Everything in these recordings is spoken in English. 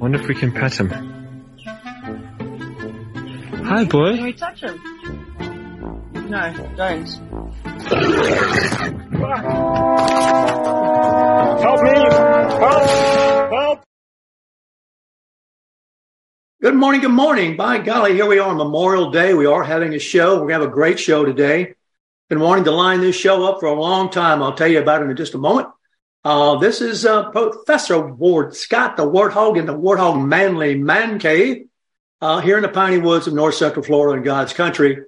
Wonder if we can pet him. Hi, boy. Can we touch him? No, don't. Help me! Help! Help! Good morning, good morning. By golly, here we are on Memorial Day. We are having a show. We're going to have a great show today. Been wanting to line this show up for a long time. I'll tell you about it in just a moment. This is Professor Ward Scott, the Warthog in the Warthog Manly Man Cave, here in the Piney Woods of North Central Florida in God's country,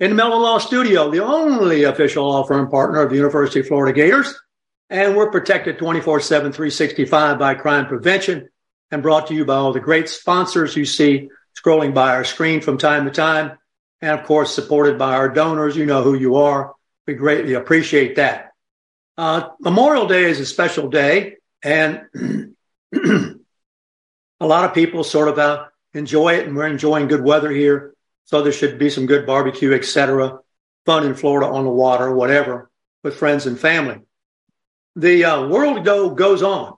in the Melvin Law Studio, the only official law firm partner of the University of Florida Gators. And we're protected 24/7, 365 by Crime Prevention and brought to you by all the great sponsors you see scrolling by our screen from time to time. And, of course, supported by our donors. You know who you are. We greatly appreciate that. Memorial Day is a special day, and a lot of people sort of enjoy it, and we're enjoying good weather here, so there should be some good barbecue, etc., fun in Florida on the water, whatever, with friends and family. The world goes on,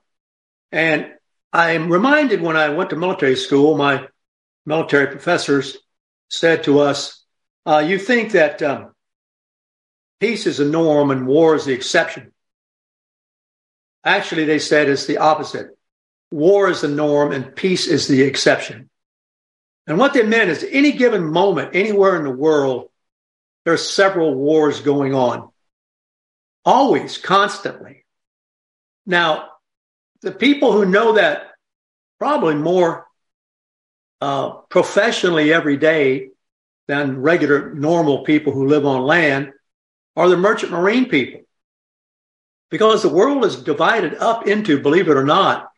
and I'm reminded when I went to military school, my military professors said to us, you think that peace is the norm and war is the exception. Actually, they said it's the opposite. War is the norm and peace is the exception. And what they meant is any given moment, anywhere in the world, there are several wars going on. Always, constantly. Now, the people who know that probably more professionally every day than regular, normal people who live on land are the merchant marine people. Because the world is divided up into, believe it or not,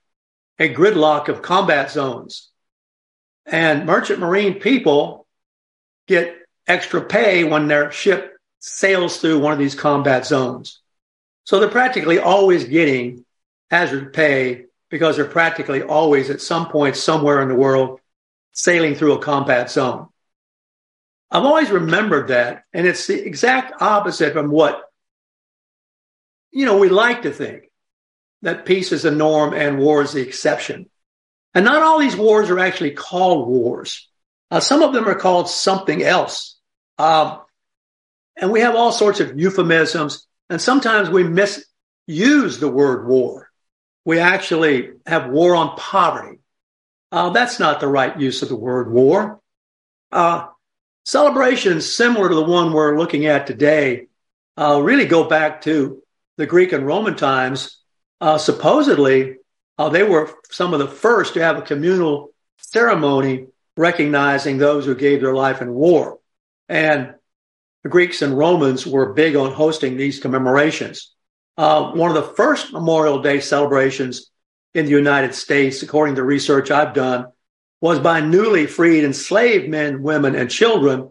a gridlock of combat zones. And merchant marine people get extra pay when their ship sails through one of these combat zones. So they're practically always getting hazard pay because they're practically always at some point somewhere in the world sailing through a combat zone. I've always remembered that, and it's the exact opposite from what, we like to think, that peace is the norm and war is the exception. And not all these wars are actually called wars. Some of them are called something else. And we have all sorts of euphemisms, and sometimes we misuse the word war. We actually have war on poverty. That's not the right use of the word war. Celebrations similar to the one we're looking at today really go back to the Greek and Roman times. Supposedly, they were some of the first to have a communal ceremony recognizing those who gave their life in war. And the Greeks and Romans were big on hosting these commemorations. One of the first Memorial Day celebrations in the United States, according to research I've done, was by newly freed enslaved men, women, and children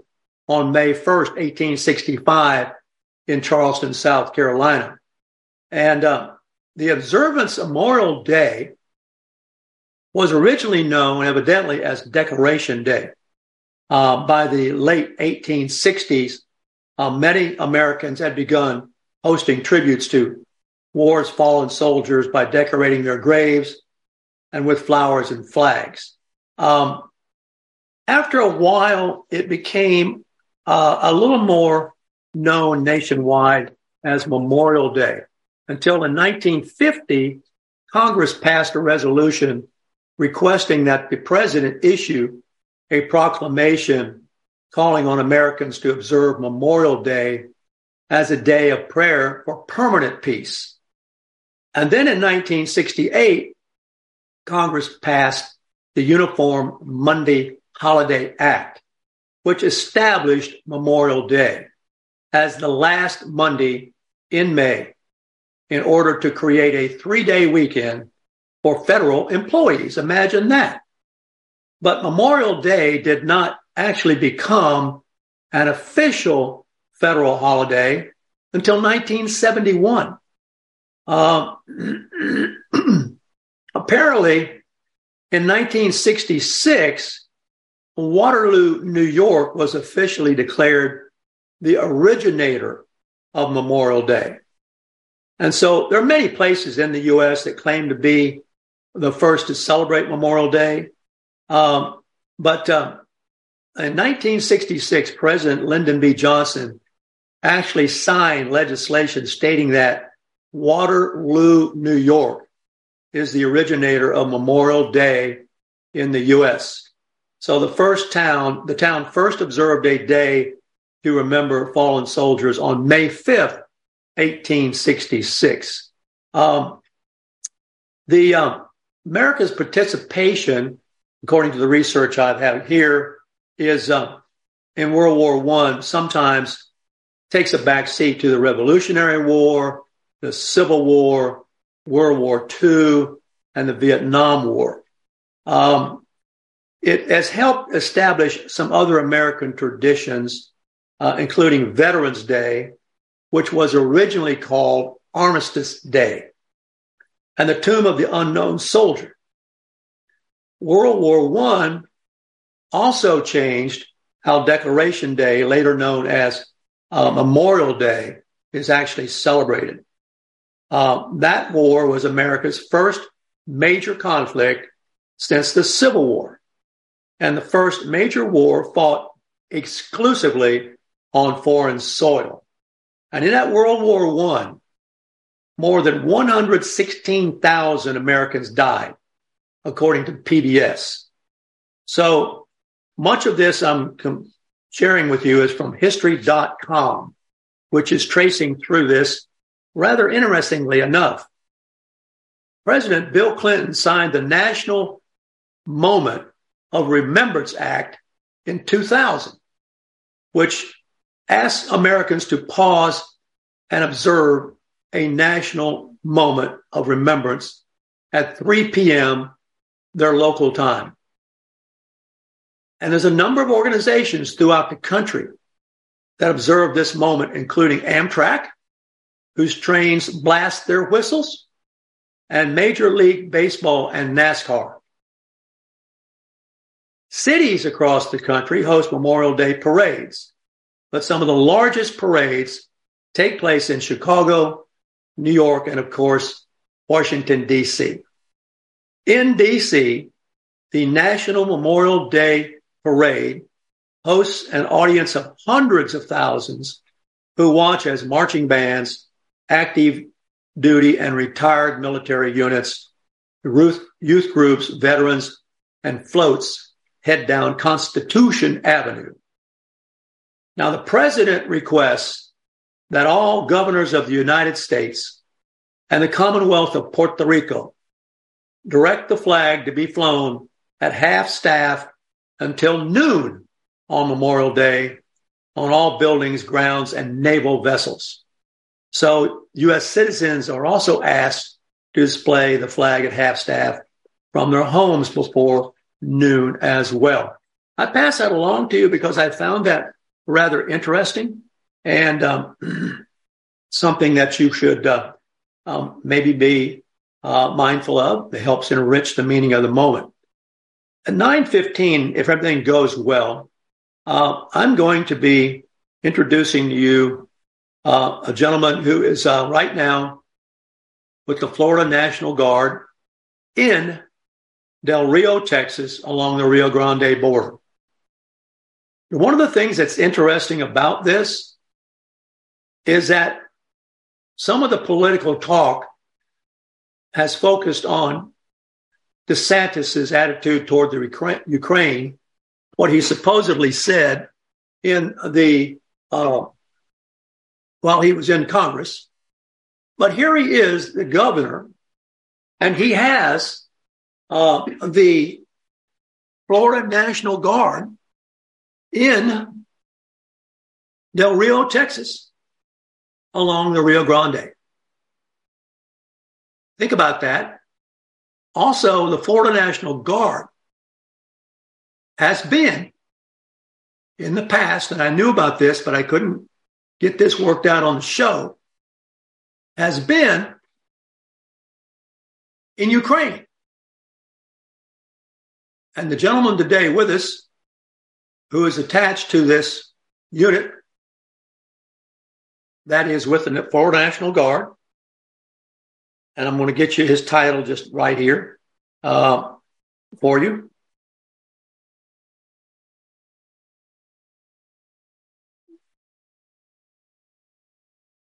on May 1st, 1865 in Charleston, South Carolina. And the observance of Memorial Day was originally known, evidently, as Decoration Day. By the late 1860s, many Americans had begun hosting tributes to war's fallen soldiers by decorating their graves and with flowers and flags. After a while, it became a little more known nationwide as Memorial Day until in 1950, Congress passed a resolution requesting that the president issue a proclamation calling on Americans to observe Memorial Day as a day of prayer for permanent peace. And then in 1968, Congress passed the Uniform Monday Holiday Act, which established Memorial Day as the last Monday in May in order to create a 3-day weekend for federal employees. Imagine that. But Memorial Day did not actually become an official federal holiday until 1971. Apparently, in 1966, Waterloo, New York was officially declared the originator of Memorial Day. And so there are many places in the U.S. that claim to be the first to celebrate Memorial Day. In 1966, President Lyndon B. Johnson actually signed legislation stating that Waterloo, New York is the originator of Memorial Day in the U.S. So the town first observed a day to remember fallen soldiers on May 5th, 1866. America's participation, according to the research I've had here, is in World War I sometimes takes a back seat to the Revolutionary War, the Civil War, World War II, and the Vietnam War. It has helped establish some other American traditions, including Veterans Day, which was originally called Armistice Day, and the Tomb of the Unknown Soldier. World War I also changed how Declaration Day, later known as Memorial Day, is actually celebrated. That war was America's first major conflict since the Civil War, and the first major war fought exclusively on foreign soil. And in that World War I, more than 116,000 Americans died, according to PBS. So much of this I'm sharing with you is from history.com, which is tracing through this rather interestingly enough. President Bill Clinton signed the National Moment of Remembrance Act in 2000, which asks Americans to pause and observe a national moment of remembrance at 3 p.m. their local time. And there's a number of organizations throughout the country that observe this moment, including Amtrak, whose trains blast their whistles, and Major League Baseball and NASCAR. Cities across the country host Memorial Day parades, but some of the largest parades take place in Chicago, New York, and of course, Washington, D.C. In D.C., the National Memorial Day Parade hosts an audience of hundreds of thousands who watch as marching bands, active duty and retired military units, youth groups, veterans, and floats head down Constitution Avenue. Now, the president requests that all governors of the United States and the Commonwealth of Puerto Rico direct the flag to be flown at half staff until noon on Memorial Day on all buildings, grounds, and naval vessels. So U.S. citizens are also asked to display the flag at half staff from their homes before noon as well. I pass that along to you because I found that rather interesting and something that you should maybe be mindful of. It helps enrich the meaning of the moment. At 9:15, if everything goes well, I'm going to be introducing to you a gentleman who is right now with the Florida National Guard in Del Rio, Texas, along the Rio Grande border. One of the things that's interesting about this is that some of the political talk has focused on DeSantis' attitude toward the Ukraine, what he supposedly said in the while he was in Congress. But here he is, the governor, and he has the Florida National Guard in Del Rio, Texas, along the Rio Grande. Think about that. Also, the Florida National Guard has been in the past, and I knew about this, but I couldn't get this worked out on the show, has been in Ukraine. And the gentleman today with us, who is attached to this unit, that is with the Florida National Guard, and I'm going to get you his title just right here for you.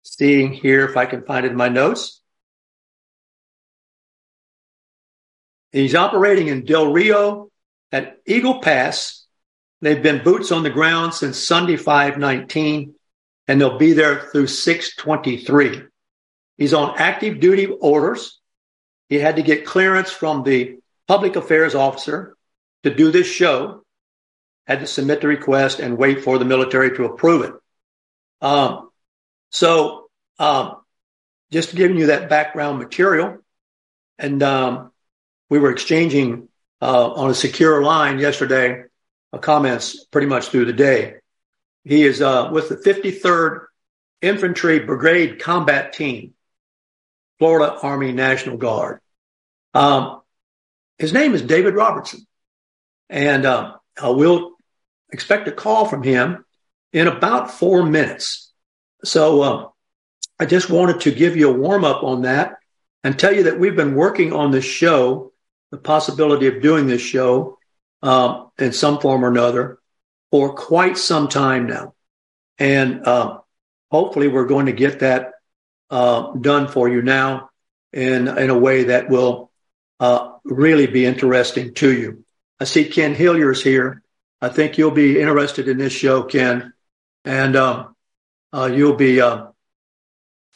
Seeing here if I can find it in my notes. He's operating in Del Rio at Eagle Pass. They've been boots on the ground since Sunday 5/19, and they'll be there through 6/23. He's on active duty orders. He had to get clearance from the public affairs officer to do this show, had to submit the request and wait for the military to approve it. Just giving you that background material. And we were exchanging on a secure line yesterday, comments pretty much through the day. He is with the 53rd Infantry Brigade Combat Team, Florida Army National Guard. His name is David Robertson, and we'll expect a call from him in about 4 minutes. So I just wanted to give you a warm-up on that and tell you that we've been working on this show, the possibility of doing this show in some form or another for quite some time now. And hopefully we're going to get that done for you now in a way that will really be interesting to you. I see Ken Hillier's here. I think you'll be interested in this show, Ken. And you'll be, you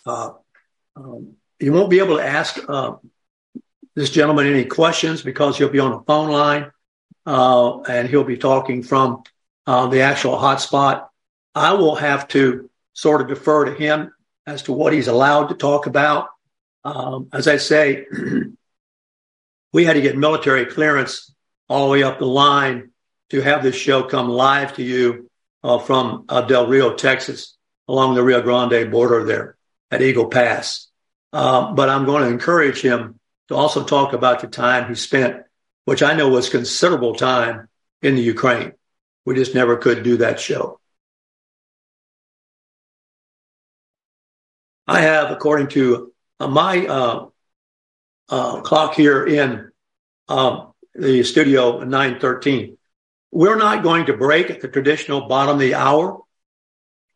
won't be able to ask this gentleman any questions because he'll be on a phone line and he'll be talking from the actual hotspot. I will have to sort of defer to him as to what he's allowed to talk about. As I say, we had to get military clearance all the way up the line to have this show come live to you from Del Rio, Texas, along the Rio Grande border there at Eagle Pass. But I'm going to encourage him to also talk about the time he spent, which I know was considerable time in the Ukraine. We just never could do that show. I have, according to my clock here in the studio, 9:13, we're not going to break at the traditional bottom of the hour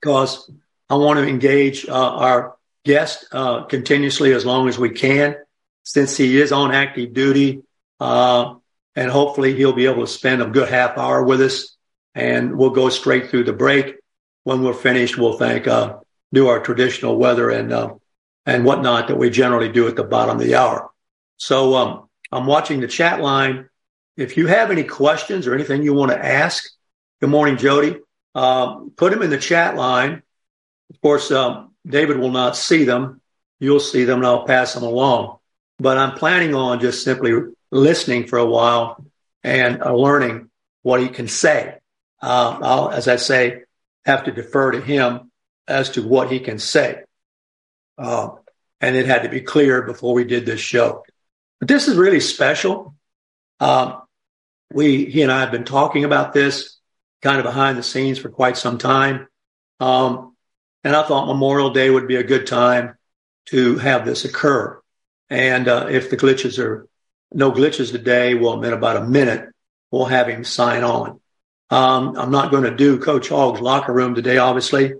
because I want to engage our guest continuously as long as we can, since he is on active duty, and hopefully he'll be able to spend a good half hour with us, and we'll go straight through the break. When we're finished, we'll thank do our traditional weather and whatnot that we generally do at the bottom of the hour. So I'm watching the chat line. If you have any questions or anything you want to ask, good morning, Jody, put them in the chat line. Of course, David will not see them. You'll see them, and I'll pass them along. But I'm planning on just simply listening for a while and learning what he can say. I'll, as I say, have to defer to him as to what he can say. And it had to be clear before we did this show. But this is really special. He and I have been talking about this kind of behind the scenes for quite some time. And I thought Memorial Day would be a good time to have this occur. And if the glitches are no glitches today, well, in about a minute, we'll have him sign on. I'm not going to do Coach Hogg's locker room today, obviously.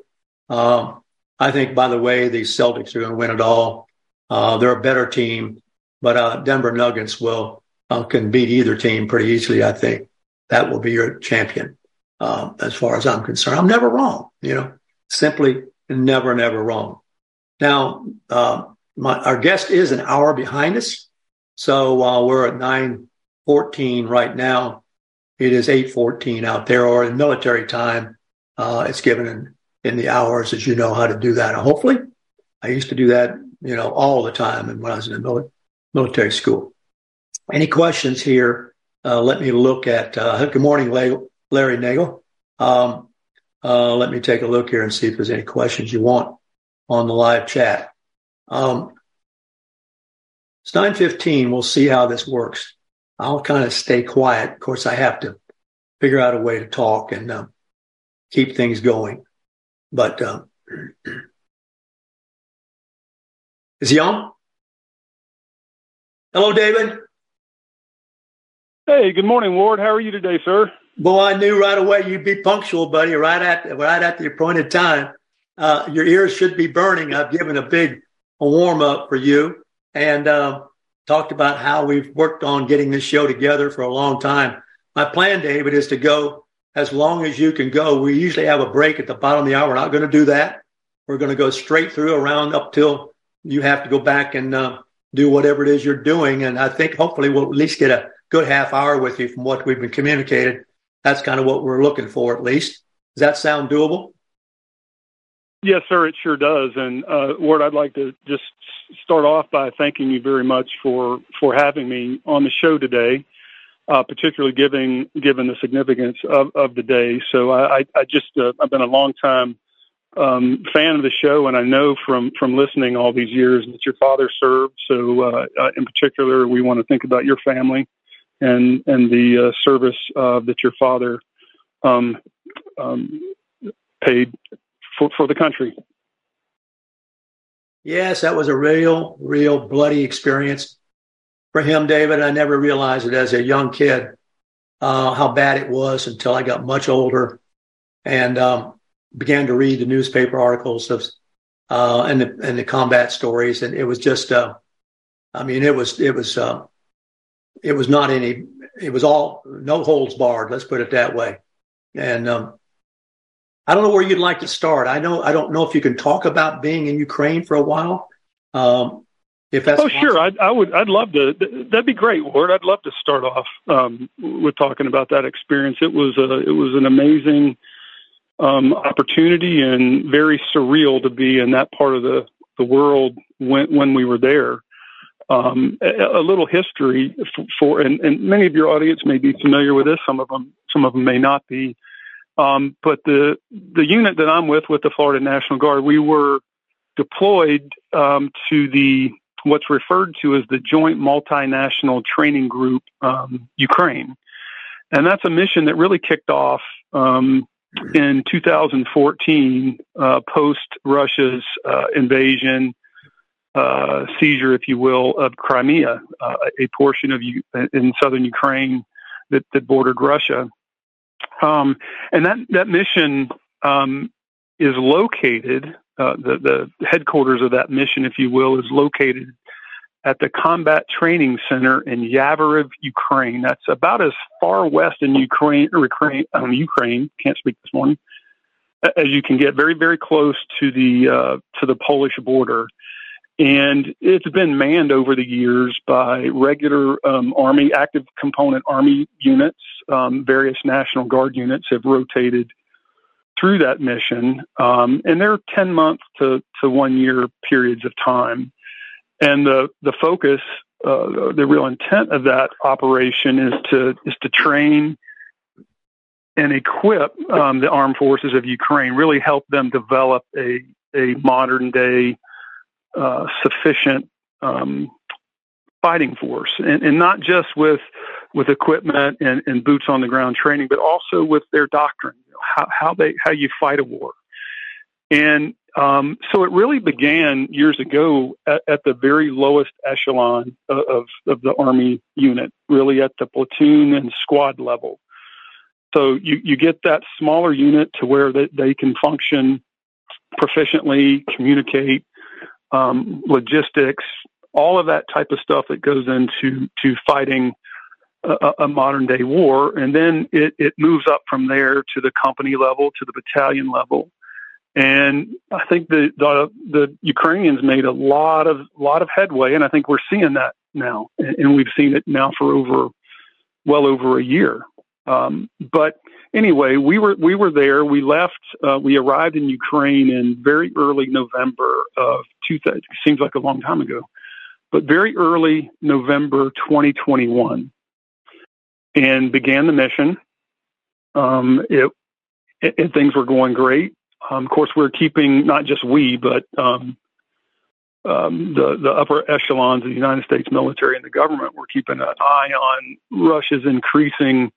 I think, by the way, the Celtics are going to win it all. They're a better team, but Denver Nuggets can beat either team pretty easily, I think. That will be your champion, as far as I'm concerned. I'm never wrong, simply never wrong. Now, our guest is an hour behind us, so we're at 9:14 right now. It is 8:14 out there, or in military time, it's given in the hours, as you know how to do that. And hopefully, I used to do that, all the time when I was in the military school. Any questions here? Let me look at, good morning, Larry Nagle. Let me take a look here and see if there's any questions you want on the live chat. It's 9:15. We'll see how this works. I'll kind of stay quiet. Of course, I have to figure out a way to talk and keep things going. But is he on? Hello, David. Hey, good morning, Ward. How are you today, sir? Well, I knew right away you'd be punctual, buddy. Right at the appointed time. Your ears should be burning. I've given a warm up for you and talked about how we've worked on getting this show together for a long time. My plan, David, is to go as long as you can go. We usually have a break at the bottom of the hour. We're not going to do that. We're going to go straight through around up till you have to go back and do whatever it is you're doing. And I think hopefully we'll at least get a good half hour with you from what we've been communicated. That's kind of what we're looking for, at least. Does that sound doable? Yes, sir, it sure does. And, Ward, I'd like to just start off by thanking you very much for having me on the show today, particularly given the significance of the day. So I've been a long-time fan of the show, and I know from listening all these years that your father served. So in particular, we want to think about your family and the service that your father paid for the country. Yes, that was a real bloody experience for him, David. I never realized it as a young kid, how bad it was until I got much older and began to read the newspaper articles of and the combat stories. And it was just, it was no holds barred. Let's put it that way. And I don't know where you'd like to start. I don't know if you can talk about being in Ukraine for a while. If that's possible. Sure, I'd love to. That'd be great, Ward. I'd love to start off with talking about that experience. It was an amazing opportunity and very surreal to be in that part of the world when we were there. A little history and many of your audience may be familiar with this. Some of them may not be. But the unit that I'm with the Florida National Guard, we were deployed to what's referred to as the Joint Multinational Training Group Ukraine, and that's a mission that really kicked off in 2014 post Russia's invasion, seizure, if you will, of Crimea, a portion of in southern Ukraine that bordered Russia. And that mission is located, the headquarters of that mission, if you will, is located at the Combat Training Center in Yavoriv, Ukraine. That's about as far west in Ukraine, can't speak this morning, as you can get, very, very close to the Polish border. And it's been manned over the years by regular Army, active component Army units. Various National Guard units have rotated through that mission, and they're 10-month to 1-year periods of time. And the focus, the real intent of that operation is to train and equip the armed forces of Ukraine, really help them develop a modern-day sufficient fighting force, and not just with equipment and boots on the ground training, but also with their doctrine, how you fight a war. And so it really began years ago at the very lowest echelon of the Army unit, really at the platoon and squad level. So you get that smaller unit to where they can function proficiently, communicate, logistics, all of that type of stuff that goes into fighting a modern day war. And then it moves up from there to the company level, to the battalion level. And I think the Ukrainians made a lot of headway, and I think we're seeing that now, and we've seen it now for well over a year. But anyway, we were there. We left. We arrived in Ukraine in very early November of seems like a long time ago, but very early November 2021, and began the mission. Things were going great. Of course, we're keeping not just we, but the upper echelons of the United States military and the government were keeping an eye on Russia's increasing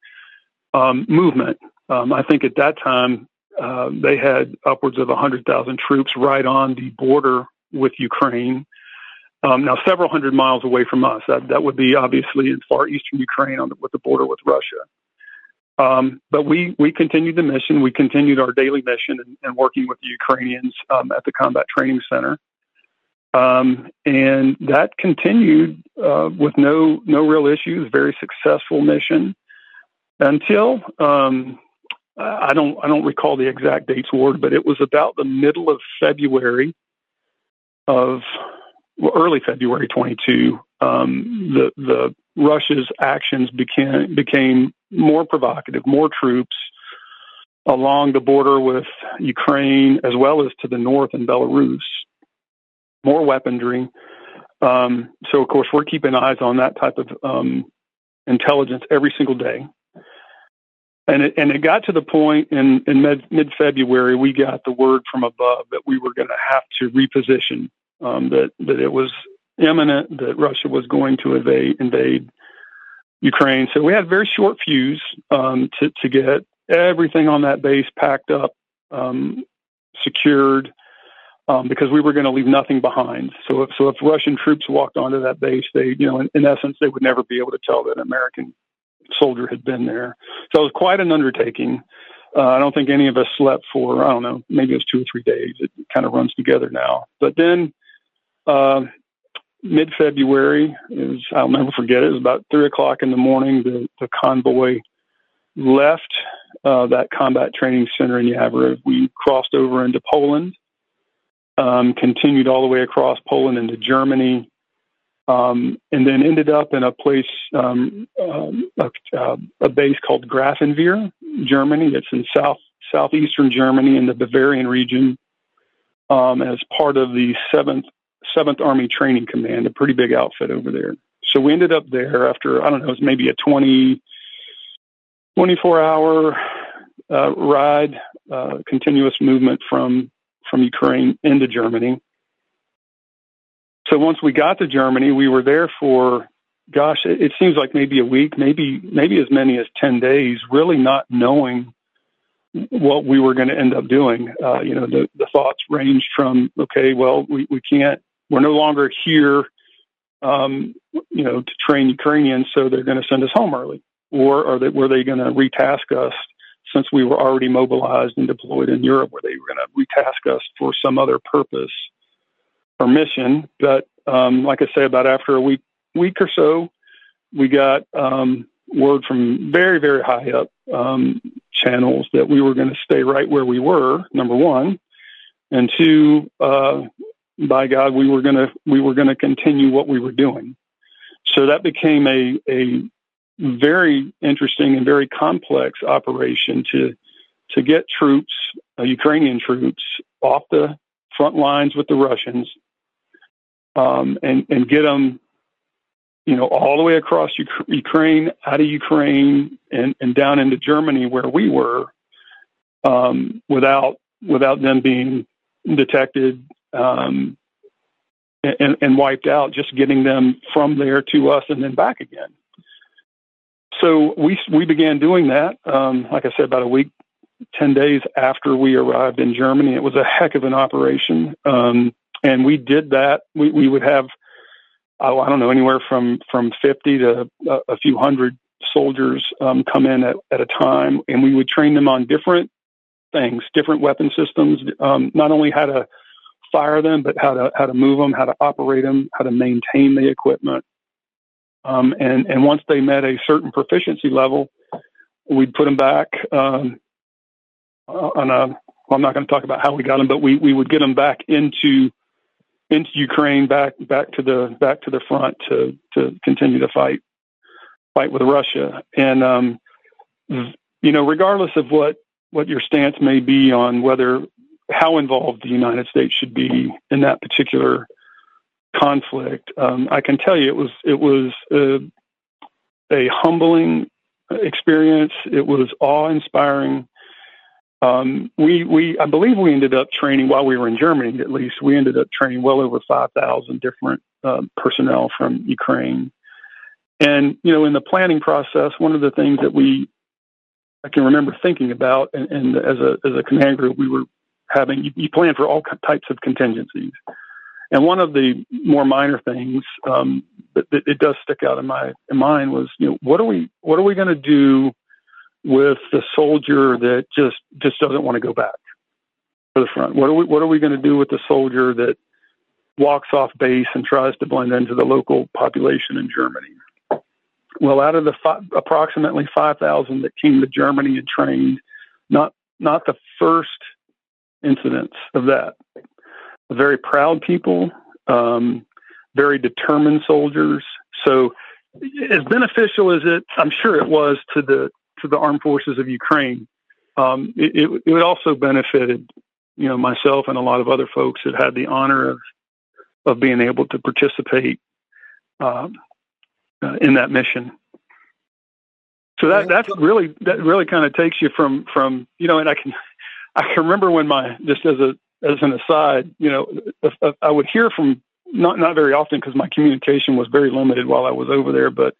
movement. I think at that time, they had upwards of 100,000 troops right on the border with Ukraine. Now, several hundred miles away from us. That would be obviously in far eastern Ukraine with the border with Russia. But we continued the mission. We continued our daily mission and working with the Ukrainians at the Combat Training Center. And that continued with no real issues, very successful mission until I don't recall the exact dates, Ward, but it was about the middle of February of early February 22. The Russia's actions became more provocative, more troops along the border with Ukraine, as well as to the north in Belarus, more weaponry. So, of course, we're keeping eyes on that type of intelligence every single day. And it got to the point in mid-February, we got the word from above that we were going to have to reposition, that it was imminent that Russia was going to invade Ukraine. So we had very short fuse to get everything on that base packed up, secured, because we were going to leave nothing behind. So if Russian troops walked onto that base, they, in essence, they would never be able to tell that an American soldier had been there. So it was quite an undertaking. I don't think any of us slept for, maybe it was 2 or 3 days. It kind of runs together now. But then mid-February, I'll never forget it, it was about 3 o'clock in the morning, the convoy left that combat training center in Yavoriv. We crossed over into Poland, continued all the way across Poland into Germany, and then ended up in a place, a base called Grafenwehr, Germany. It's in southeastern Germany in the Bavarian region, as part of the 7th Army Training Command, a pretty big outfit over there. So we ended up there after, it was maybe a 24-hour ride, continuous movement from Ukraine into Germany. So once we got to Germany, we were there for, it seems like maybe a week, maybe as many as 10 days, really not knowing what we were going to end up doing. The thoughts ranged from, okay, well, we can't, we're no longer here, to train Ukrainians, so they're going to send us home early. Or were they going to retask us, since we were already mobilized and deployed in Europe, where they were going to retask us for some other purpose or mission? But like I say, about after a week or so, we got word from very, very high up channels that we were going to stay right where we were, number one, and two, by God, we were going to continue what we were doing. So that became a very interesting and very complex operation to get troops, Ukrainian troops, off the front lines with the Russians, and get them, all the way across Ukraine, out of Ukraine, and down into Germany where we were, without them being detected, and wiped out. Just getting them from there to us and then back again. So we began doing that, like I said, about a week, 10 days after we arrived in Germany. It was a heck of an operation. And we did that. We would have, anywhere from 50 to a few hundred soldiers come in at a time. And we would train them on different things, different weapon systems, not only how to fire them, but how to move them, how to operate them, how to maintain the equipment. And once they met a certain proficiency level, we'd put them back I'm not going to talk about how we got them, but we would get them back into Ukraine, back to the front to continue to fight with Russia. And regardless of what your stance may be on how involved the United States should be in that particular conflict. I can tell you it was a humbling experience. It was awe-inspiring. I believe we ended up training, while we were in Germany at least, we ended up training well over 5,000 different personnel from Ukraine. And, you know, in the planning process, one of the things that I can remember thinking about, and as a command group, we were having, you plan for all types of contingencies. And one of the more minor things that it does stick out in my mind was, you know, what are we going to do with the soldier that just doesn't want to go back to the front? What are we going to do with the soldier that walks off base and tries to blend into the local population in Germany? Well, out of the approximately 5,000 that came to Germany and trained, not the first incidents of that. Very proud people, very determined soldiers. So, as beneficial as I'm sure it was to the armed forces of Ukraine, it also benefited, you know, myself and a lot of other folks that had the honor of being able to participate in that mission. So that really kind of takes you from, you know, and I can remember when just as an aside, you know, I would hear from, not very often because my communication was very limited while I was over there, but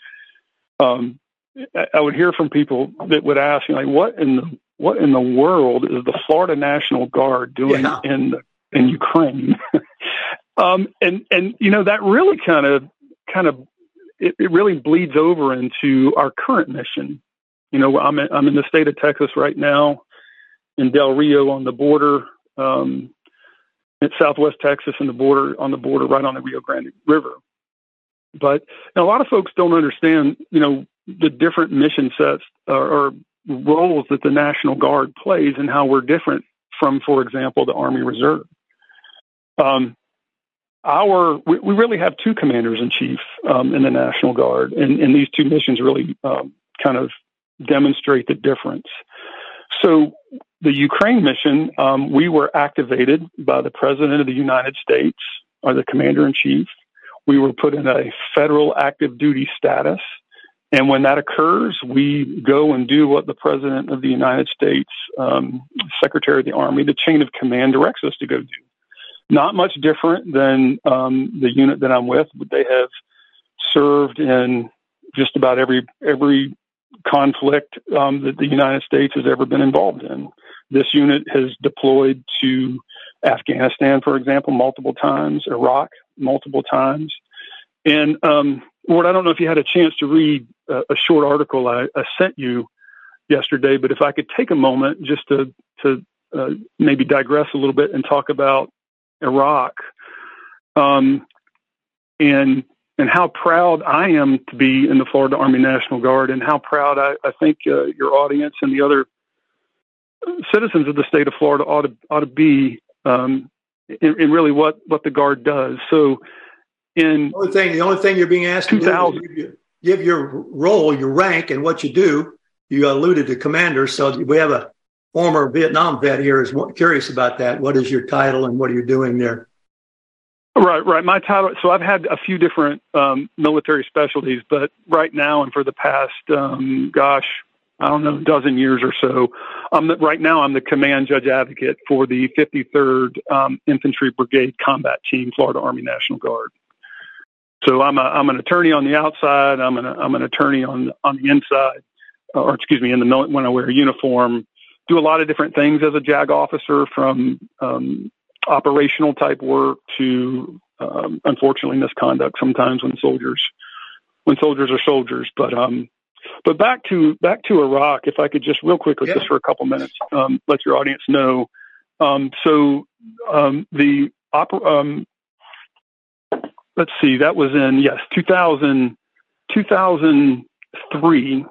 I would hear from people that would ask, you know, like, what in the world is the Florida National Guard doing in Ukraine? and you know, that really kind of it really bleeds over into our current mission. You know, I'm in the state of Texas right now, in Del Rio on the border, in Southwest Texas, on the border, right on the Rio Grande River. But a lot of folks don't understand, you know, the different mission sets or roles that the National Guard plays and how we're different from, for example, the Army Reserve. We really have two commanders in chief in the National Guard, and these two missions really kind of demonstrate the difference. So the Ukraine mission, we were activated by the President of the United States, or the Commander in Chief. We were put in a federal active duty status, and when that occurs, we go and do what the President of the United States, Secretary of the Army, the chain of command directs us to go do. Not much different than the unit that I'm with, but they have served in just about every conflict that the United States has ever been involved in. This unit has deployed to Afghanistan, for example, multiple times, Iraq, multiple times. And Ward, I don't know if you had a chance to read a short article I sent you yesterday, but if I could take a moment just to maybe digress a little bit and talk about Iraq, and how proud I am to be in the Florida Army National Guard, and how proud I think your audience and the other citizens of the state of Florida ought to be in really what the Guard does. So, the only thing you're being asked to do is give your role, your rank, and what you do. You alluded to commander, so we have a former Vietnam vet here is curious about that. What is your title and what are you doing there? Right. My title, so I've had a few different military specialties, but right now and for the past, dozen years or so, right now I'm the command judge advocate for the 53rd Infantry Brigade Combat Team, Florida Army National Guard. So I'm an attorney on the outside. I'm an attorney on the inside, in the military when I wear a uniform. Do a lot of different things as a JAG officer, from operational type work to, unfortunately, misconduct sometimes when soldiers are soldiers. But back to Iraq, if I could just real quickly, just for a couple minutes, let your audience know. The let's see, that was in 2003.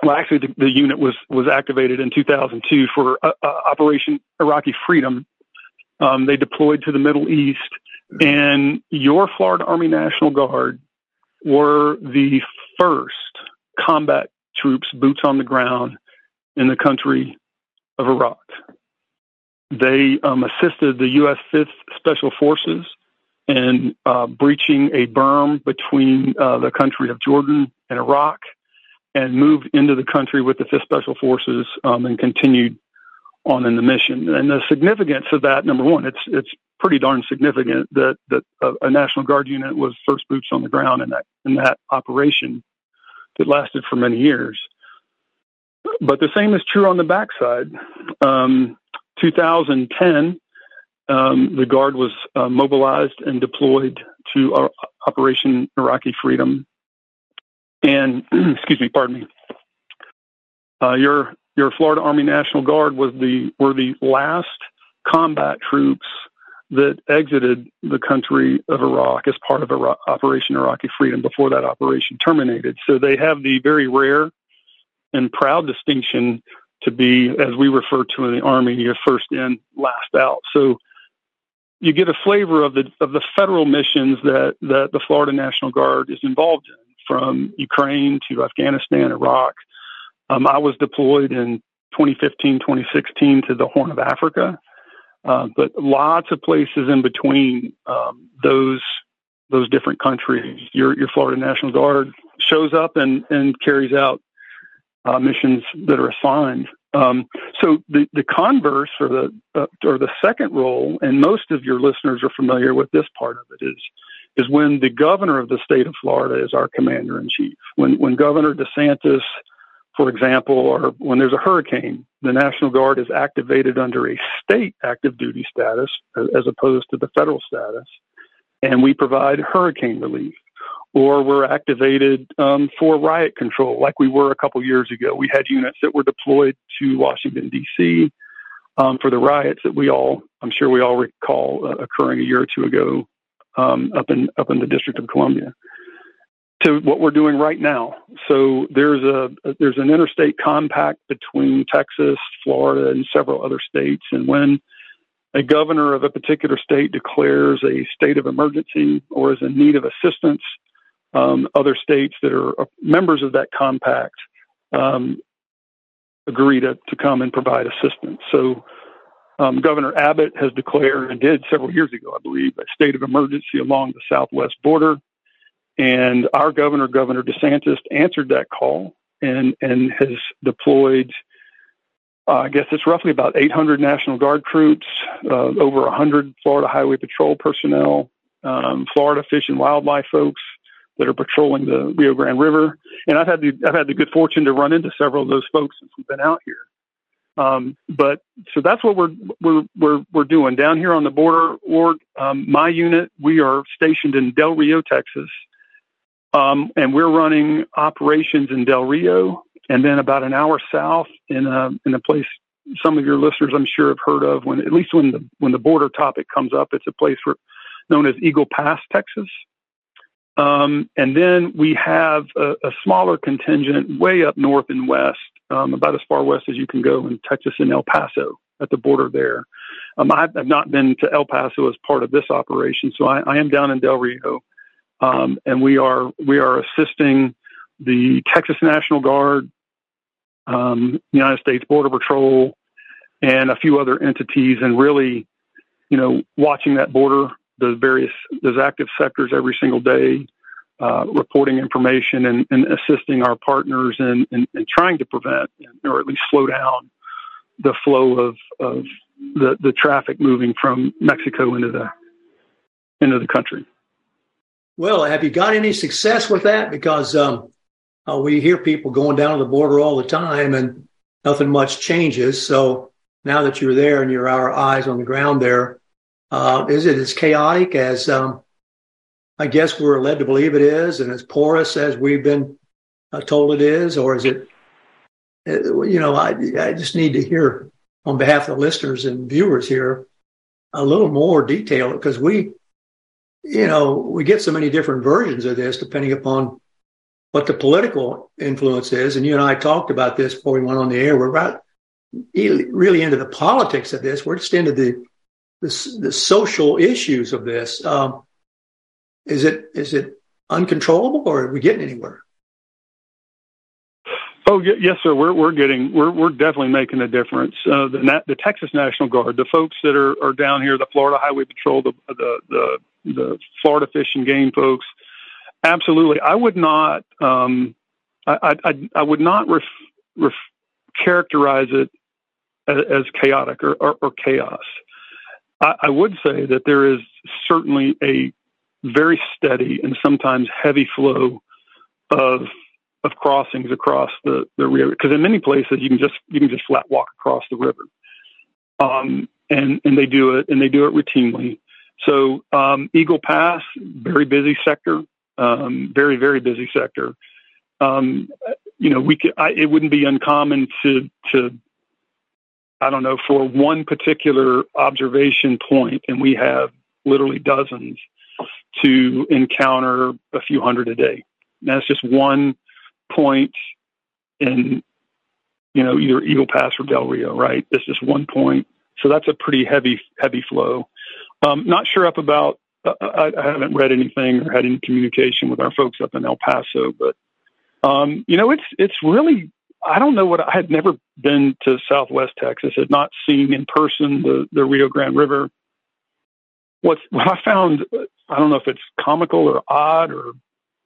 Well, actually, the unit was activated in 2002 for Operation Iraqi Freedom. They deployed to the Middle East, and your Florida Army National Guard were the first combat troops, boots on the ground, in the country of Iraq. They assisted the U.S. 5th Special Forces and breaching a berm between the country of Jordan and Iraq, and moved into the country with the 5th Special Forces and continued on in the mission. And the significance of that, number one, it's pretty darn significant that a National Guard unit was first boots on the ground in that operation that lasted for many years. But the same is true on the backside. 2010, the Guard was mobilized and deployed to Operation Iraqi Freedom. And, excuse me, pardon me, your Florida Army National Guard were the last combat troops that exited the country of Iraq as part of Operation Iraqi Freedom before that operation terminated. So they have the very rare and proud distinction to be, as we refer to in the Army, your first in, last out. So you get a flavor of the federal missions that the Florida National Guard is involved in, from Ukraine to Afghanistan, Iraq. I was deployed in 2015, 2016 to the Horn of Africa, but lots of places in between those different countries. Your Florida National Guard shows up and carries out missions that are assigned. So the converse, or the second role, and most of your listeners are familiar with this part of it, is when the governor of the state of Florida is our commander-in-chief. When Governor DeSantis, for example, or when there's a hurricane, the National Guard is activated under a state active duty status as opposed to the federal status, and we provide hurricane relief. Or we're activated for riot control, like we were a couple years ago. We had units that were deployed to Washington, D.C., for the riots that I'm sure we all recall occurring a year or two ago up in the District of Columbia, to what we're doing right now. So there's an interstate compact between Texas, Florida, and several other states. And when a governor of a particular state declares a state of emergency or is in need of assistance, other states that are members of that compact agree to come and provide assistance. So Governor Abbott has declared, and did several years ago, I believe, a state of emergency along the southwest border. And our governor, Governor DeSantis, answered that call and has deployed, I guess it's roughly about 800 National Guard troops, over 100 Florida Highway Patrol personnel, Florida Fish and Wildlife folks that are patrolling the Rio Grande River. And I've had the good fortune to run into several of those folks since we've been out here. But so that's what we're doing down here on the border. Or my unit, we are stationed in Del Rio, Texas, and we're running operations in Del Rio, and then about an hour south in a place some of your listeners I'm sure have heard of. When the border topic comes up, it's a place known as Eagle Pass, Texas. And then we have a smaller contingent way up north and west, about as far west as you can go in Texas, in El Paso, at the border there. I have not been to El Paso as part of this operation, so I am down in Del Rio, and we are assisting the Texas National Guard, United States Border Patrol, and a few other entities, and really, watching that border, those active sectors every single day, reporting information and assisting our partners in trying to prevent, or at least slow down, the flow of the traffic moving from Mexico into the country. Well, have you got any success with that? Because we hear people going down to the border all the time and nothing much changes. So now that you're there and you're our eyes on the ground there, is it as chaotic as I guess we're led to believe it is, and as porous as we've been told it is? Or is it, I just need to hear, on behalf of the listeners and viewers here, a little more detail, because we get so many different versions of this depending upon what the political influence is. And you and I talked about this before we went on the air. We're about really into the politics of this. We're just into the social issues of this. Is it uncontrollable, or are we getting anywhere? Oh, yes, sir. We're definitely making a difference. The Texas National Guard, the folks that are down here, the Florida Highway Patrol, the the Florida Fish and Game folks. Absolutely. I would not characterize it as chaotic or chaos. I would say that there is certainly a very steady and sometimes heavy flow of crossings across the river, because in many places you can just flat walk across the river, and they do it routinely. So Eagle Pass, very busy sector, very very busy sector. It wouldn't be uncommon for one particular observation point, and we have literally dozens, to encounter a few hundred a day. And that's just one point in, either Eagle Pass or Del Rio, right? That's just one point. So that's a pretty heavy flow. Not sure up about, I haven't read anything or had any communication with our folks up in El Paso, but it's really, I don't know what, I had never been to Southwest Texas, had not seen in person the Rio Grande River. What I found, I don't know if it's comical or odd or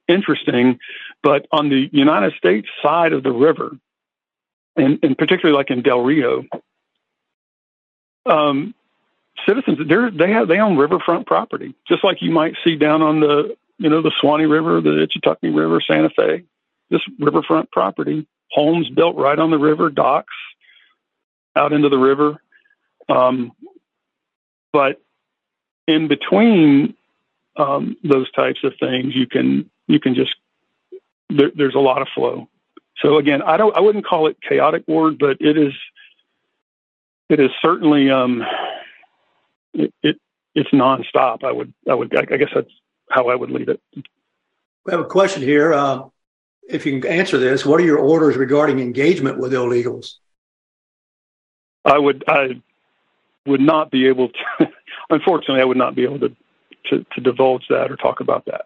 interesting, but on the United States side of the river, and particularly like in Del Rio, citizens, they own riverfront property, just like you might see down on the, the Suwannee River, the Itchituckney River, Santa Fe, just riverfront property, homes built right on the river, docks out into the river. But in between those types of things, there's a lot of flow. So again, I wouldn't call it chaotic, Ward, but it is certainly, it's nonstop. I guess that's how I would leave it. We have a question here. If you can answer this, what are your orders regarding engagement with illegals? I would not be able to, unfortunately, I would not be able to divulge that or talk about that.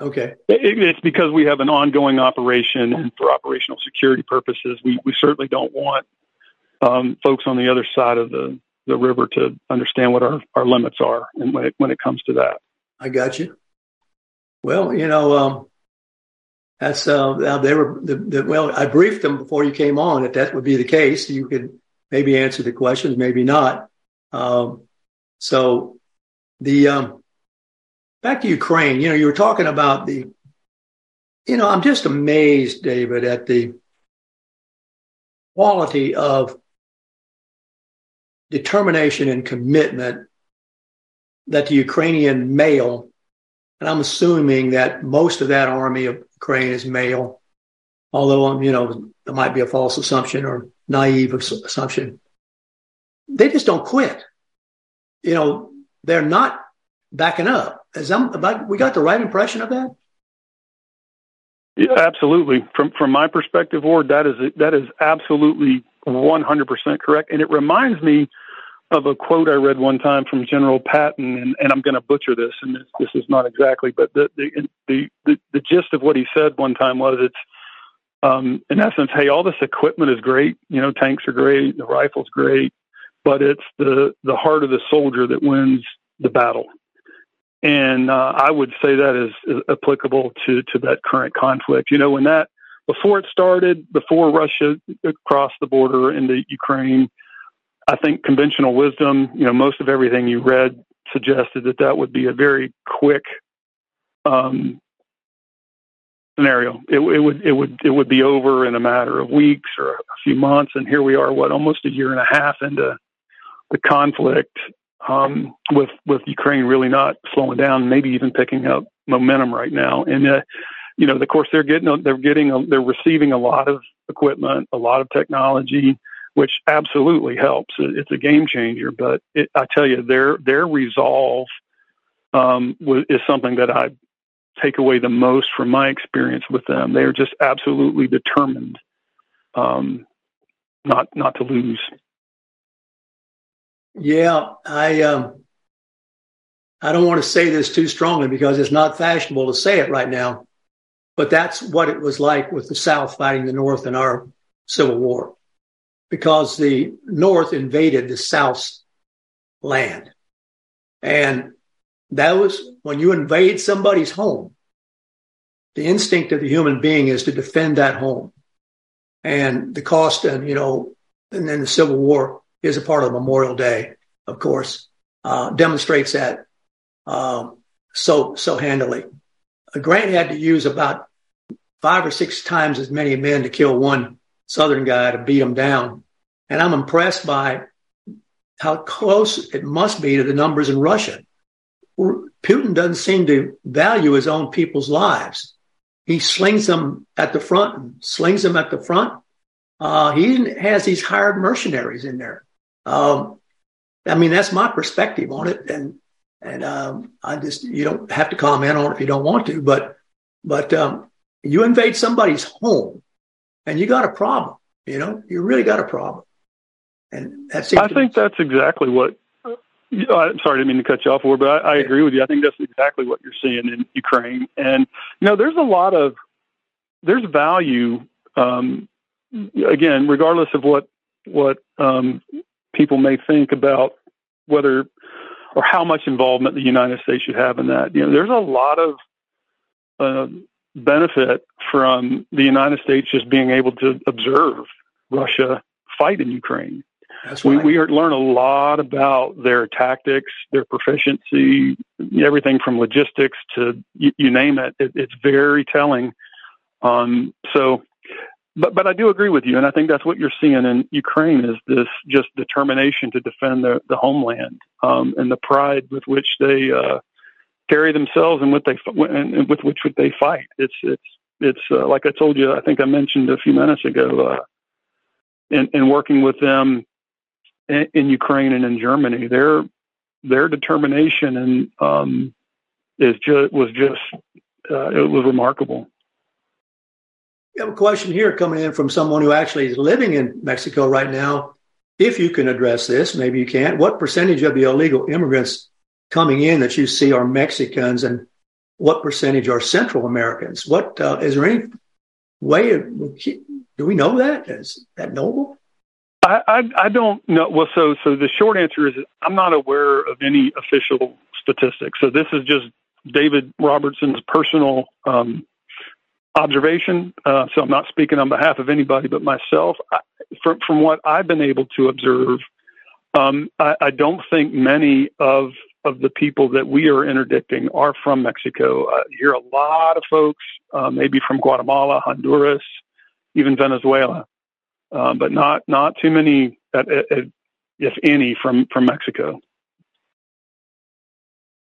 Okay. It's because we have an ongoing operation, and for operational security purposes, we certainly don't want folks on the other side of the river to understand what our limits are, and when it comes to that. I got you. Well, that's they were I briefed them before you came on that that would be the case. You could maybe answer the questions, maybe not. So the back to Ukraine, you were talking about the, I'm just amazed, David, at the quality of determination and commitment that the Ukrainian male, and I'm assuming that most of that army of Ukraine is male, although, there might be a false assumption or naive assumption. They just don't quit. They're not backing up. We got the right impression of that? Yeah, absolutely. From my perspective, Ward, that is absolutely 100% correct. And it reminds me of a quote I read one time from General Patton, and I'm going to butcher this, and this is not exactly, but the gist of what he said one time was, it's in essence, hey, all this equipment is great. Tanks are great, the rifle's great, but it's the heart of the soldier that wins the battle. And I would say that is applicable to that current conflict. When before it started, before Russia crossed the border into Ukraine, I think conventional wisdom, most of everything you read suggested that would be a very quick scenario. It would be over in a matter of weeks or a few months. And here we are, almost a year and a half into the conflict. With Ukraine really not slowing down, maybe even picking up momentum right now, and of course they're receiving a lot of equipment, a lot of technology, which absolutely helps. It's a game changer, but I tell you, their resolve is something that I take away the most from my experience with them. They are just absolutely determined not to lose. Yeah, I don't want to say this too strongly because it's not fashionable to say it right now, but that's what it was like with the South fighting the North in our Civil War, because the North invaded the South's land. And That was when you invade somebody's home. The instinct of the human being is to defend that home. And the cost, and, you know, and then the Civil War is a part of Memorial Day, of course, demonstrates that so handily. Grant had to use about 5 or 6 times as many men to kill one Southern guy to beat him down. And I'm impressed by how close it must be to the numbers in Russia. Putin doesn't seem to value his own people's lives. He slings them at the front and slings them at the front. He has these hired mercenaries in there. I mean, that's my perspective on it. And I just, you don't have to comment on it if you don't want to, but you invade somebody's home and you got a problem, you know, you really got a problem. And that's, I think that's exactly what, I'm sorry, I didn't mean to cut you off, Ward, but I agree with you. I think that's exactly what you're seeing in Ukraine. And, you know, there's a lot of, there's value, again, regardless of what people may think about whether or how much involvement the United States should have in that. You know, there's a lot of benefit from the United States just being able to observe Russia fight in Ukraine. We learn a lot about their tactics, their proficiency, everything from logistics to you name it. It's very telling. But I do agree with you, and I think that's what you're seeing in Ukraine is this just determination to defend the homeland and the pride with which they carry themselves and with which they fight. It's like I told you, I think I mentioned a few minutes ago, in working with them in Ukraine and in Germany, their determination and it was remarkable. I have a question here coming in from someone who actually is living in Mexico right now. If you can address this, maybe you can't. What percentage of the illegal immigrants coming in that you see are Mexicans, and what percentage are Central Americans? What is there any way of, do we know that? Is that knowable? I don't know. Well, so the short answer is I'm not aware of any official statistics. So this is just David Robertson's personal observation, so I'm not speaking on behalf of anybody but myself. From what I've been able to observe, I don't think many of the people that we are interdicting are from Mexico. You hear a lot of folks, maybe from Guatemala, Honduras, even Venezuela, but not too many, if any, from Mexico.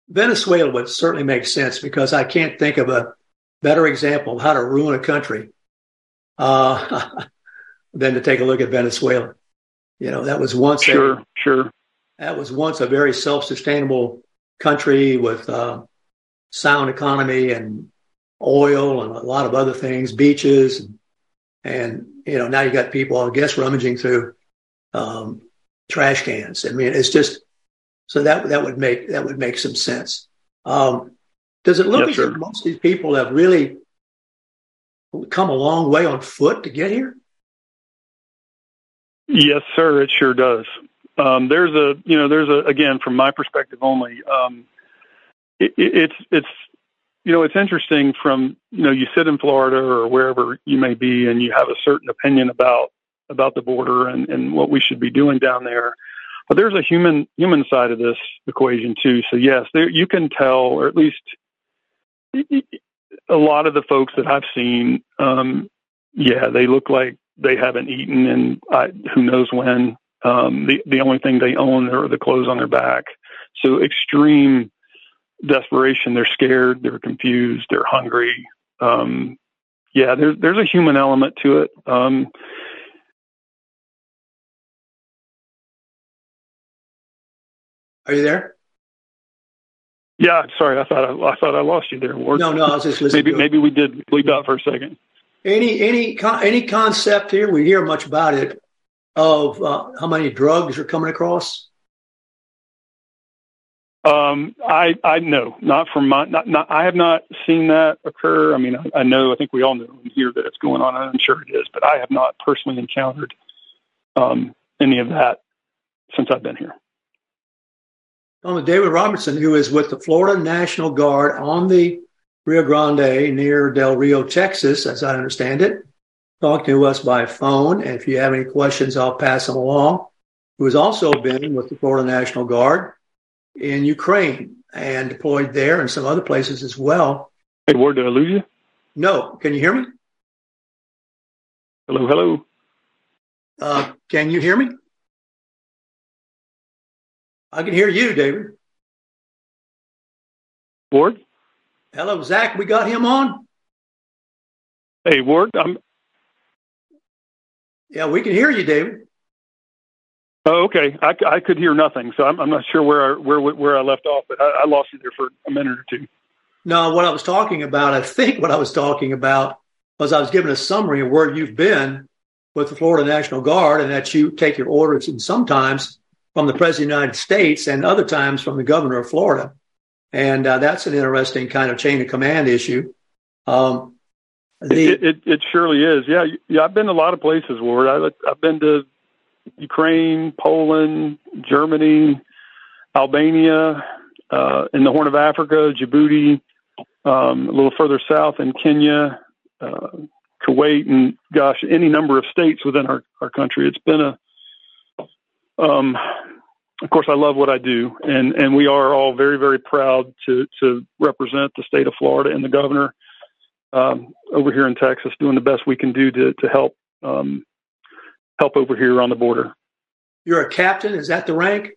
Venezuela would certainly make sense because I can't think of a better example of how to ruin a country than to take a look at Venezuela. You know, that was once a very self-sustainable country with sound economy and oil and a lot of other things, beaches, and you know, now you got people, I guess, rummaging through trash cans. I mean, it's just so that would make some sense. Does it look as if most of these people have really come a long way on foot to get here? Yes, sir. It sure does. There's a, again, from my perspective only, it's interesting from, you know, you sit in Florida or wherever you may be, and you have a certain opinion about the border and what we should be doing down there. But there's a human side of this equation too. So yes, there, you can tell, or at least a lot of the folks that I've seen, they look like they haven't eaten in who knows when. The only thing they own are the clothes on their back. So extreme desperation. They're scared. They're confused. They're hungry. There's a human element to it. Are you there? Yeah, sorry. I thought I lost you there, Ward. No, I was just listening. Maybe we did bleep out for a second. Any concept here? We hear much about it of how many drugs are coming across. I know not from my not I have not seen that occur. I mean, I think we all know and hear that it's going on. I'm sure it is, but I have not personally encountered any of that since I've been here. David Robertson, who is with the Florida National Guard on the Rio Grande near Del Rio, Texas, as I understand it, talked to us by phone. And if you have any questions, I'll pass them along. Who has also been with the Florida National Guard in Ukraine and deployed there and some other places as well. Hey, Ward, did I lose you? No. Can you hear me? Hello, hello. Can you hear me? I can hear you, David. Ward? Hello, Zach. We got him on? Hey, Ward. Yeah, we can hear you, David. Oh, okay. I could hear nothing, so I'm not sure where I left off, but I lost you there for a minute or two. No, what I was talking about, I was giving a summary of where you've been with the Florida National Guard and that you take your orders and sometimes from the President of the United States and other times from the Governor of Florida. And that's an interesting kind of chain of command issue. It surely is. Yeah, I've been to a lot of places, Ward. I've been to Ukraine, Poland, Germany, Albania, in the Horn of Africa, Djibouti, a little further south in Kenya, Kuwait, and gosh, any number of states within our country. It's been of course, I love what I do, and we are all very, very proud to represent the state of Florida and the governor over here in Texas, doing the best we can do to help help over here on the border. You're a captain. Is that the rank?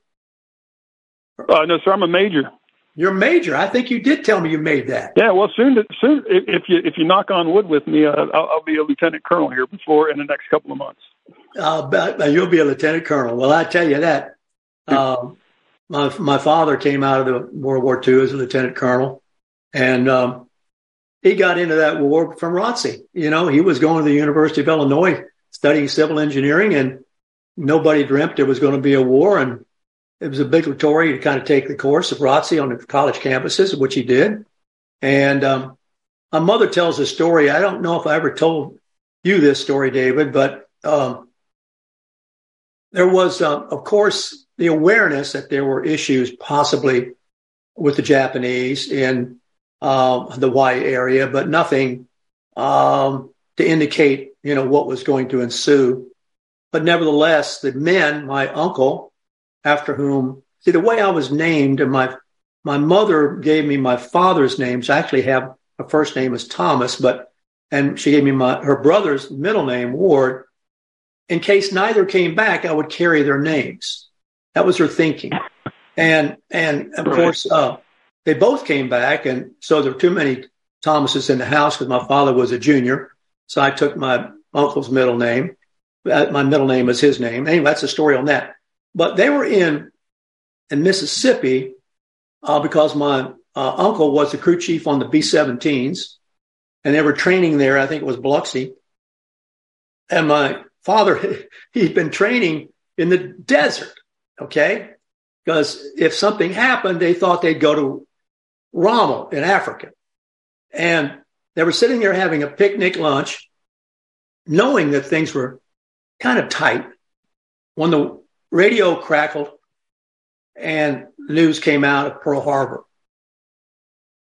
No, sir. I'm a major. You're a major. I think you did tell me you made that. Yeah. Well, soon, if you knock on wood with me, I'll be a lieutenant colonel here in the next couple of months. You'll be a lieutenant colonel. Well, I tell you that. My father came out of the World War II as a lieutenant colonel, and he got into that war from ROTC. You know, he was going to the University of Illinois studying civil engineering, and nobody dreamt there was going to be a war. And it was obligatory to kind of take the course of ROTC on the college campuses, which he did. And my mother tells a story. I don't know if I ever told you this story, David, but there was, of course, the awareness that there were issues possibly with the Japanese in the Hawaii area, but nothing to indicate, what was going to ensue. But nevertheless, the men, my uncle, after whom, the way I was named, and my mother gave me my father's name. So I actually have her first name is Thomas, and she gave me her brother's middle name, Ward. In case neither came back, I would carry their names. That was her thinking. And of course, they both came back. And so there were too many Thomases in the house because my father was a junior. So I took my uncle's middle name. My middle name was his name. Anyway, that's the story on that. But they were in Mississippi because my uncle was the crew chief on the B-17s. And they were training there. I think it was Biloxi. And my father, he'd been training in the desert, okay? Because if something happened, they thought they'd go to Rommel in Africa. And they were sitting there having a picnic lunch, knowing that things were kind of tight. When the radio crackled and news came out of Pearl Harbor.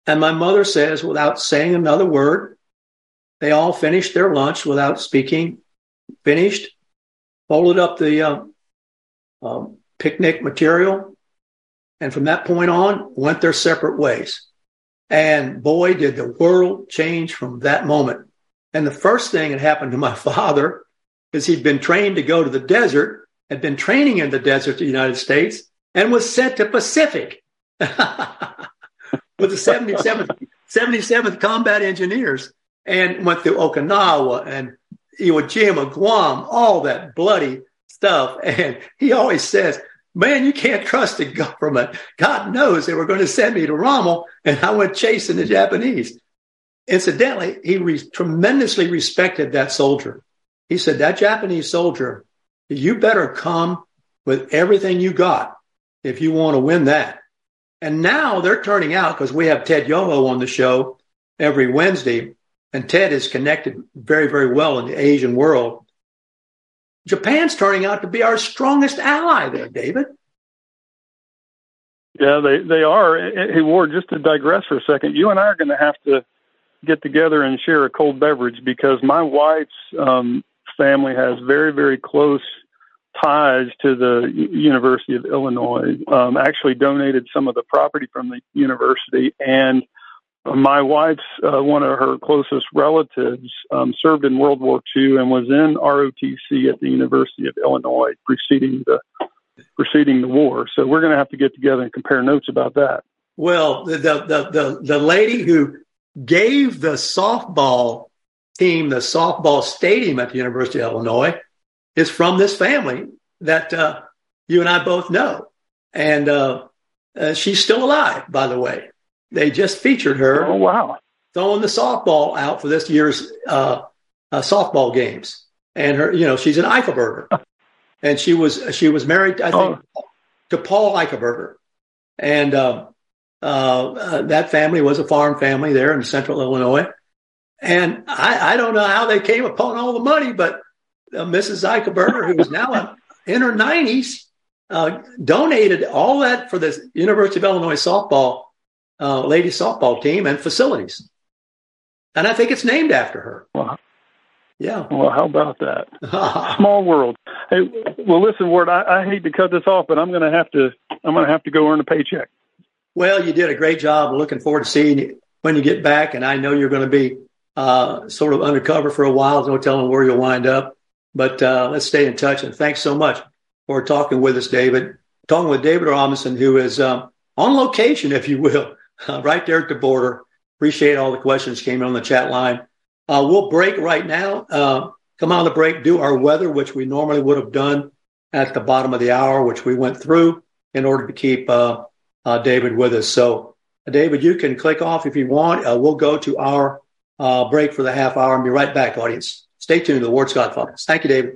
And my mother says, without saying another word, they all finished their lunch without speaking. Finished, folded up the picnic material, and from that point on, went their separate ways. And boy, did the world change from that moment. And the first thing that happened to my father is he'd been trained to go to the desert, had been training in the desert of the United States, and was sent to Pacific with the 77th Combat Engineers, and went through Okinawa and Iwo Jima, Guam, all that bloody stuff. And he always says, man, you can't trust the government. God knows they were going to send me to Rommel, and I went chasing the Japanese. Incidentally, he tremendously respected that soldier. He said, that Japanese soldier, you better come with everything you got if you want to win that. And now they're turning out, because we have Ted Yoho on the show every Wednesday, and Ted is connected very, very well in the Asian world. Japan's turning out to be our strongest ally there, David. Yeah, they are. Hey, Ward, just to digress for a second, you and I are going to have to get together and share a cold beverage, because my wife's family has very, very close ties to the University of Illinois, actually donated some of the property from the university. And my wife's, one of her closest relatives, served in World War II and was in ROTC at the University of Illinois preceding the war. So we're going to have to get together and compare notes about that. Well, the lady who gave the softball team the softball stadium at the University of Illinois is from this family that you and I both know. And she's still alive, by the way. They just featured her. Oh, wow. Throwing the softball out for this year's softball games. And her, she's an Eichelberger. And she was married, I think, to Paul Eichelberger. And that family was a farm family there in central Illinois. And I don't know how they came upon all the money, but Mrs. Eichelberger, who is now in her 90s, donated all that for the University of Illinois softball ladies softball team and facilities. And I think it's named after her. Wow. Yeah. Well, how about that? Small world. Hey, well, listen, Ward, I hate to cut this off, but I'm going to have to go earn a paycheck. Well, you did a great job. I'm looking forward to seeing you when you get back. And I know you're going to be sort of undercover for a while. No telling where you'll wind up. But let's stay in touch. And thanks so much for talking with us, David. Talking with David Robinson, who is on location, if you will, right there at the border. Appreciate all the questions came in on the chat line. We'll break right now, come out of the break, do our weather, which we normally would have done at the bottom of the hour, which we went through in order to keep David with us. So, David, you can click off if you want. We'll go to our break for the half hour and be right back, audience. Stay tuned to the Ward Scott Files. Thank you, David.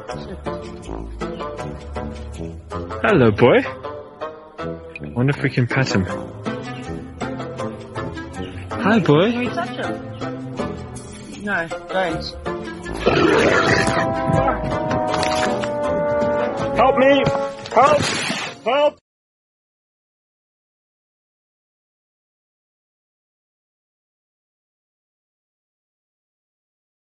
Hello, boy. I wonder if we can pet him. Hi, boy. Can we touch him? No, don't. Help me! Help! Help!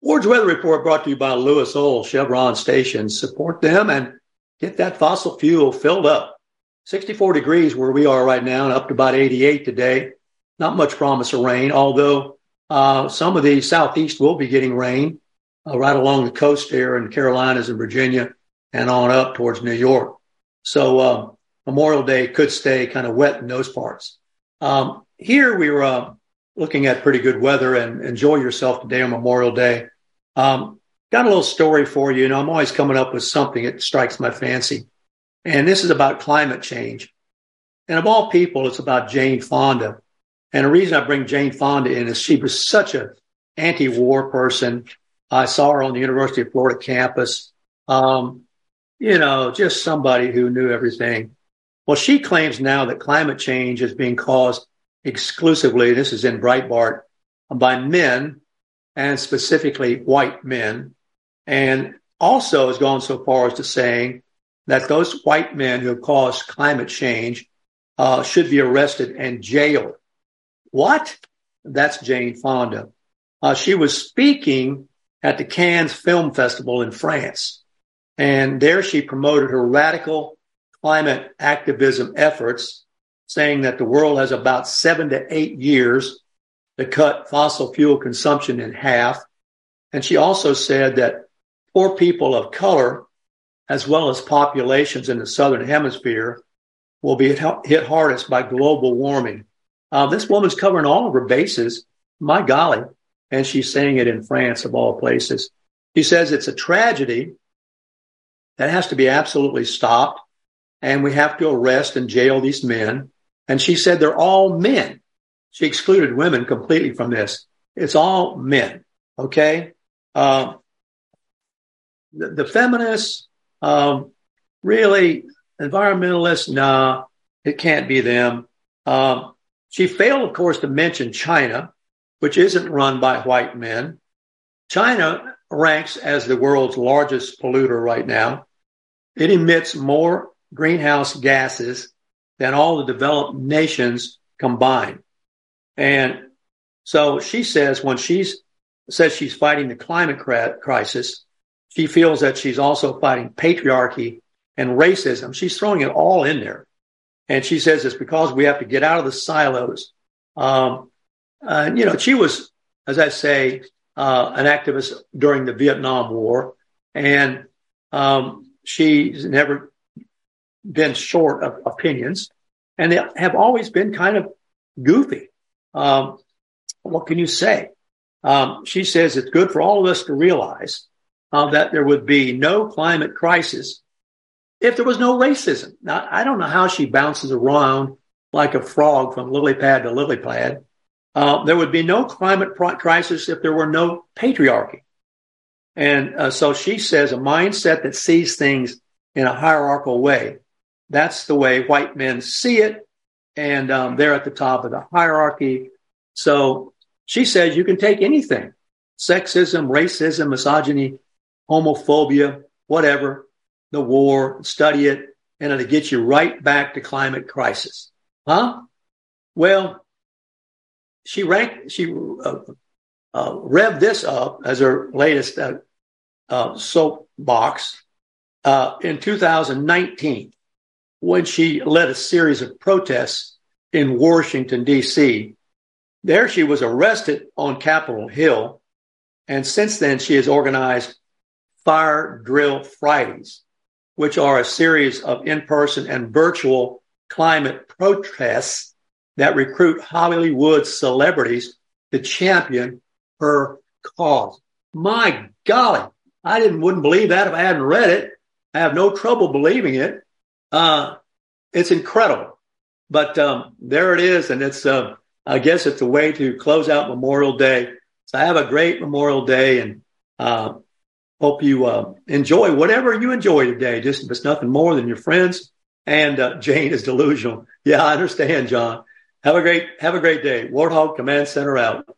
Ward's Weather Report brought to you by Lewis Oil, Chevron Station. Support them and get that fossil fuel filled up. 64 degrees where we are right now and up to about 88 today. Not much promise of rain, although some of the southeast will be getting rain right along the coast here in Carolinas and Virginia and on up towards New York. So Memorial Day could stay kind of wet in those parts. Here we were looking at pretty good weather, and enjoy yourself today on Memorial Day. Got a little story for you. You know, I'm always coming up with something that strikes my fancy. And this is about climate change. And of all people, it's about Jane Fonda. And the reason I bring Jane Fonda in is she was such an anti-war person. I saw her on the University of Florida campus. You know, just somebody who knew everything. Well, she claims now that climate change is being caused exclusively, this is in Breitbart, by men, and specifically white men. And also has gone so far as to saying that those white men who have caused climate change should be arrested and jailed. What? That's Jane Fonda. She was speaking at the Cannes Film Festival in France. And there she promoted her radical climate activism efforts, saying that the world has about 7 to 8 years to cut fossil fuel consumption in half. And she also said that poor people of color, as well as populations in the southern hemisphere, will be hit hardest by global warming. This woman's covering all of her bases, my golly, and she's saying it in France of all places. She says it's a tragedy that has to be absolutely stopped, and we have to arrest and jail these men. And she said they're all men. She excluded women completely from this. It's all men, okay? The feminists, really, environmentalists, nah, it can't be them. She failed, of course, to mention China, which isn't run by white men. China ranks as the world's largest polluter right now. It emits more greenhouse gases than all the developed nations combined. And so she says when she says she's fighting the climate crisis, she feels that she's also fighting patriarchy and racism. She's throwing it all in there. And she says it's because we have to get out of the silos. And, you know, she was, as I say, an activist during the Vietnam War. And she's never been short of opinions. And they have always been kind of goofy. What can you say? She says it's good for all of us to realize that there would be no climate crisis if there was no racism. Now, I don't know how she bounces around like a frog from lily pad to lily pad. There would be no climate crisis if there were no patriarchy. And so she says a mindset that sees things in a hierarchical way, that's the way white men see it. And they're at the top of the hierarchy. So she says you can take anything, sexism, racism, misogyny, homophobia, whatever, the war, study it, and it'll get you right back to climate crisis. Huh? Well, she revved this up as her latest soapbox in 2019 when she led a series of protests in Washington, D.C. There she was arrested on Capitol Hill, and since then she has organized Fire Drill Fridays, which are a series of in-person and virtual climate protests that recruit Hollywood celebrities to champion her cause. My golly, I wouldn't believe that if I hadn't read it. I have no trouble believing it. It's incredible. But there it is, and it's I guess it's a way to close out Memorial Day. So have a great Memorial Day, and hope you enjoy whatever you enjoy today. Just if it's nothing more than your friends. And Jane is delusional. Yeah, I understand, John. Have a great day. Warthog Command Center out.